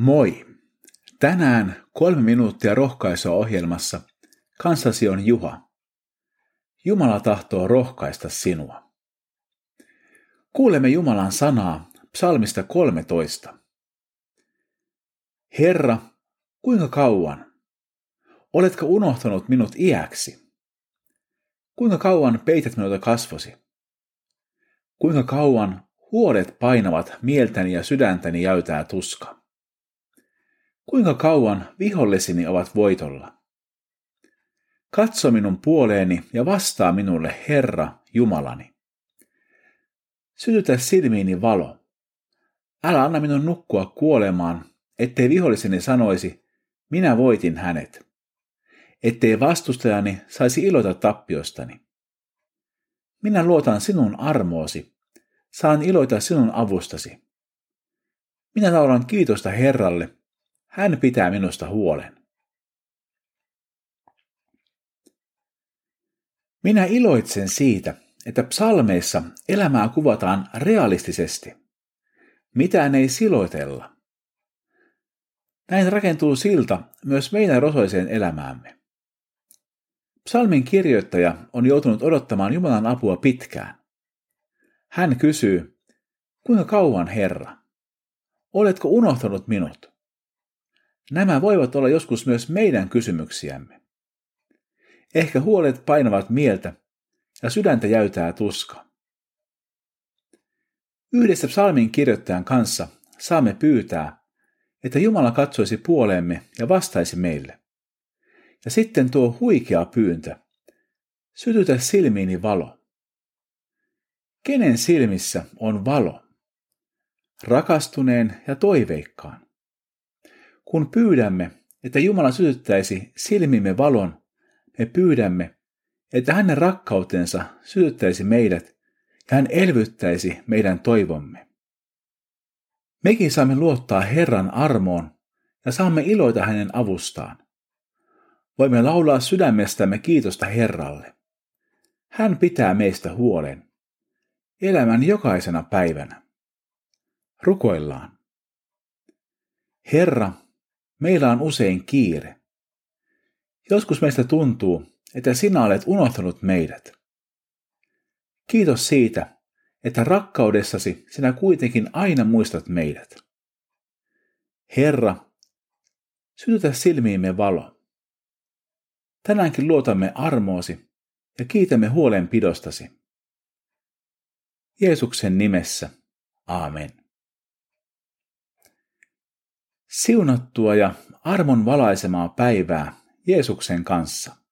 Moi! Tänään 3 minuuttia rohkaisua ohjelmassa kanssasi on Juha. Jumala tahtoo rohkaista sinua. Kuulemme Jumalan sanaa psalmista 13. Herra, kuinka kauan? Oletko unohtanut minut iäksi? Kuinka kauan peität minulta kasvosi? Kuinka kauan huolet painavat mieltäni ja sydäntäni jäytää tuska? Kuinka kauan viholliseni ovat voitolla? Katso minun puoleeni ja vastaa minulle, Herra, Jumalani. Sytytä silmiini valo. Älä anna minun nukkua kuolemaan, ettei viholliseni sanoisi, minä voitin hänet. Ettei vastustajani saisi iloita tappiostani. Minä luotan sinun armoosi, saan iloita sinun avustasi. Minä laulan kiitosta Herralle, hän pitää minusta huolen. Minä iloitsen siitä, että psalmeissa elämää kuvataan realistisesti. Mitään ei siloitella. Näin rakentuu silta myös meidän rosoiseen elämäämme. Psalmin kirjoittaja on joutunut odottamaan Jumalan apua pitkään. Hän kysyy, kuinka kauan, Herra? Oletko unohtanut minut? Nämä voivat olla joskus myös meidän kysymyksiämme. Ehkä huolet painavat mieltä ja sydäntä jäytää tuska. Yhdessä psalmin kirjoittajan kanssa saamme pyytää, että Jumala katsoisi puoleemme ja vastaisi meille. Ja sitten tuo huikea pyyntö, sytytä silmiini valo. Kenen silmissä on valo? Rakastuneen ja toiveikkaan. Kun pyydämme, että Jumala sytyttäisi silmimme valon, me pyydämme, että hänen rakkautensa sytyttäisi meidät ja hän elvyttäisi meidän toivomme. Mekin saamme luottaa Herran armoon ja saamme iloita hänen avustaan. Voimme laulaa sydämestämme kiitosta Herralle. Hän pitää meistä huolen elämän jokaisena päivänä. Rukoillaan. Herra, meillä on usein kiire. Joskus meistä tuntuu, että sinä olet unohtanut meidät. Kiitos siitä, että rakkaudessasi sinä kuitenkin aina muistat meidät. Herra, sytytä silmiimme valo. Tänäänkin luotamme armoosi ja kiitämme huolenpidostasi. Jeesuksen nimessä, aamen. Siunattua ja armon valaisemaa päivää Jeesuksen kanssa.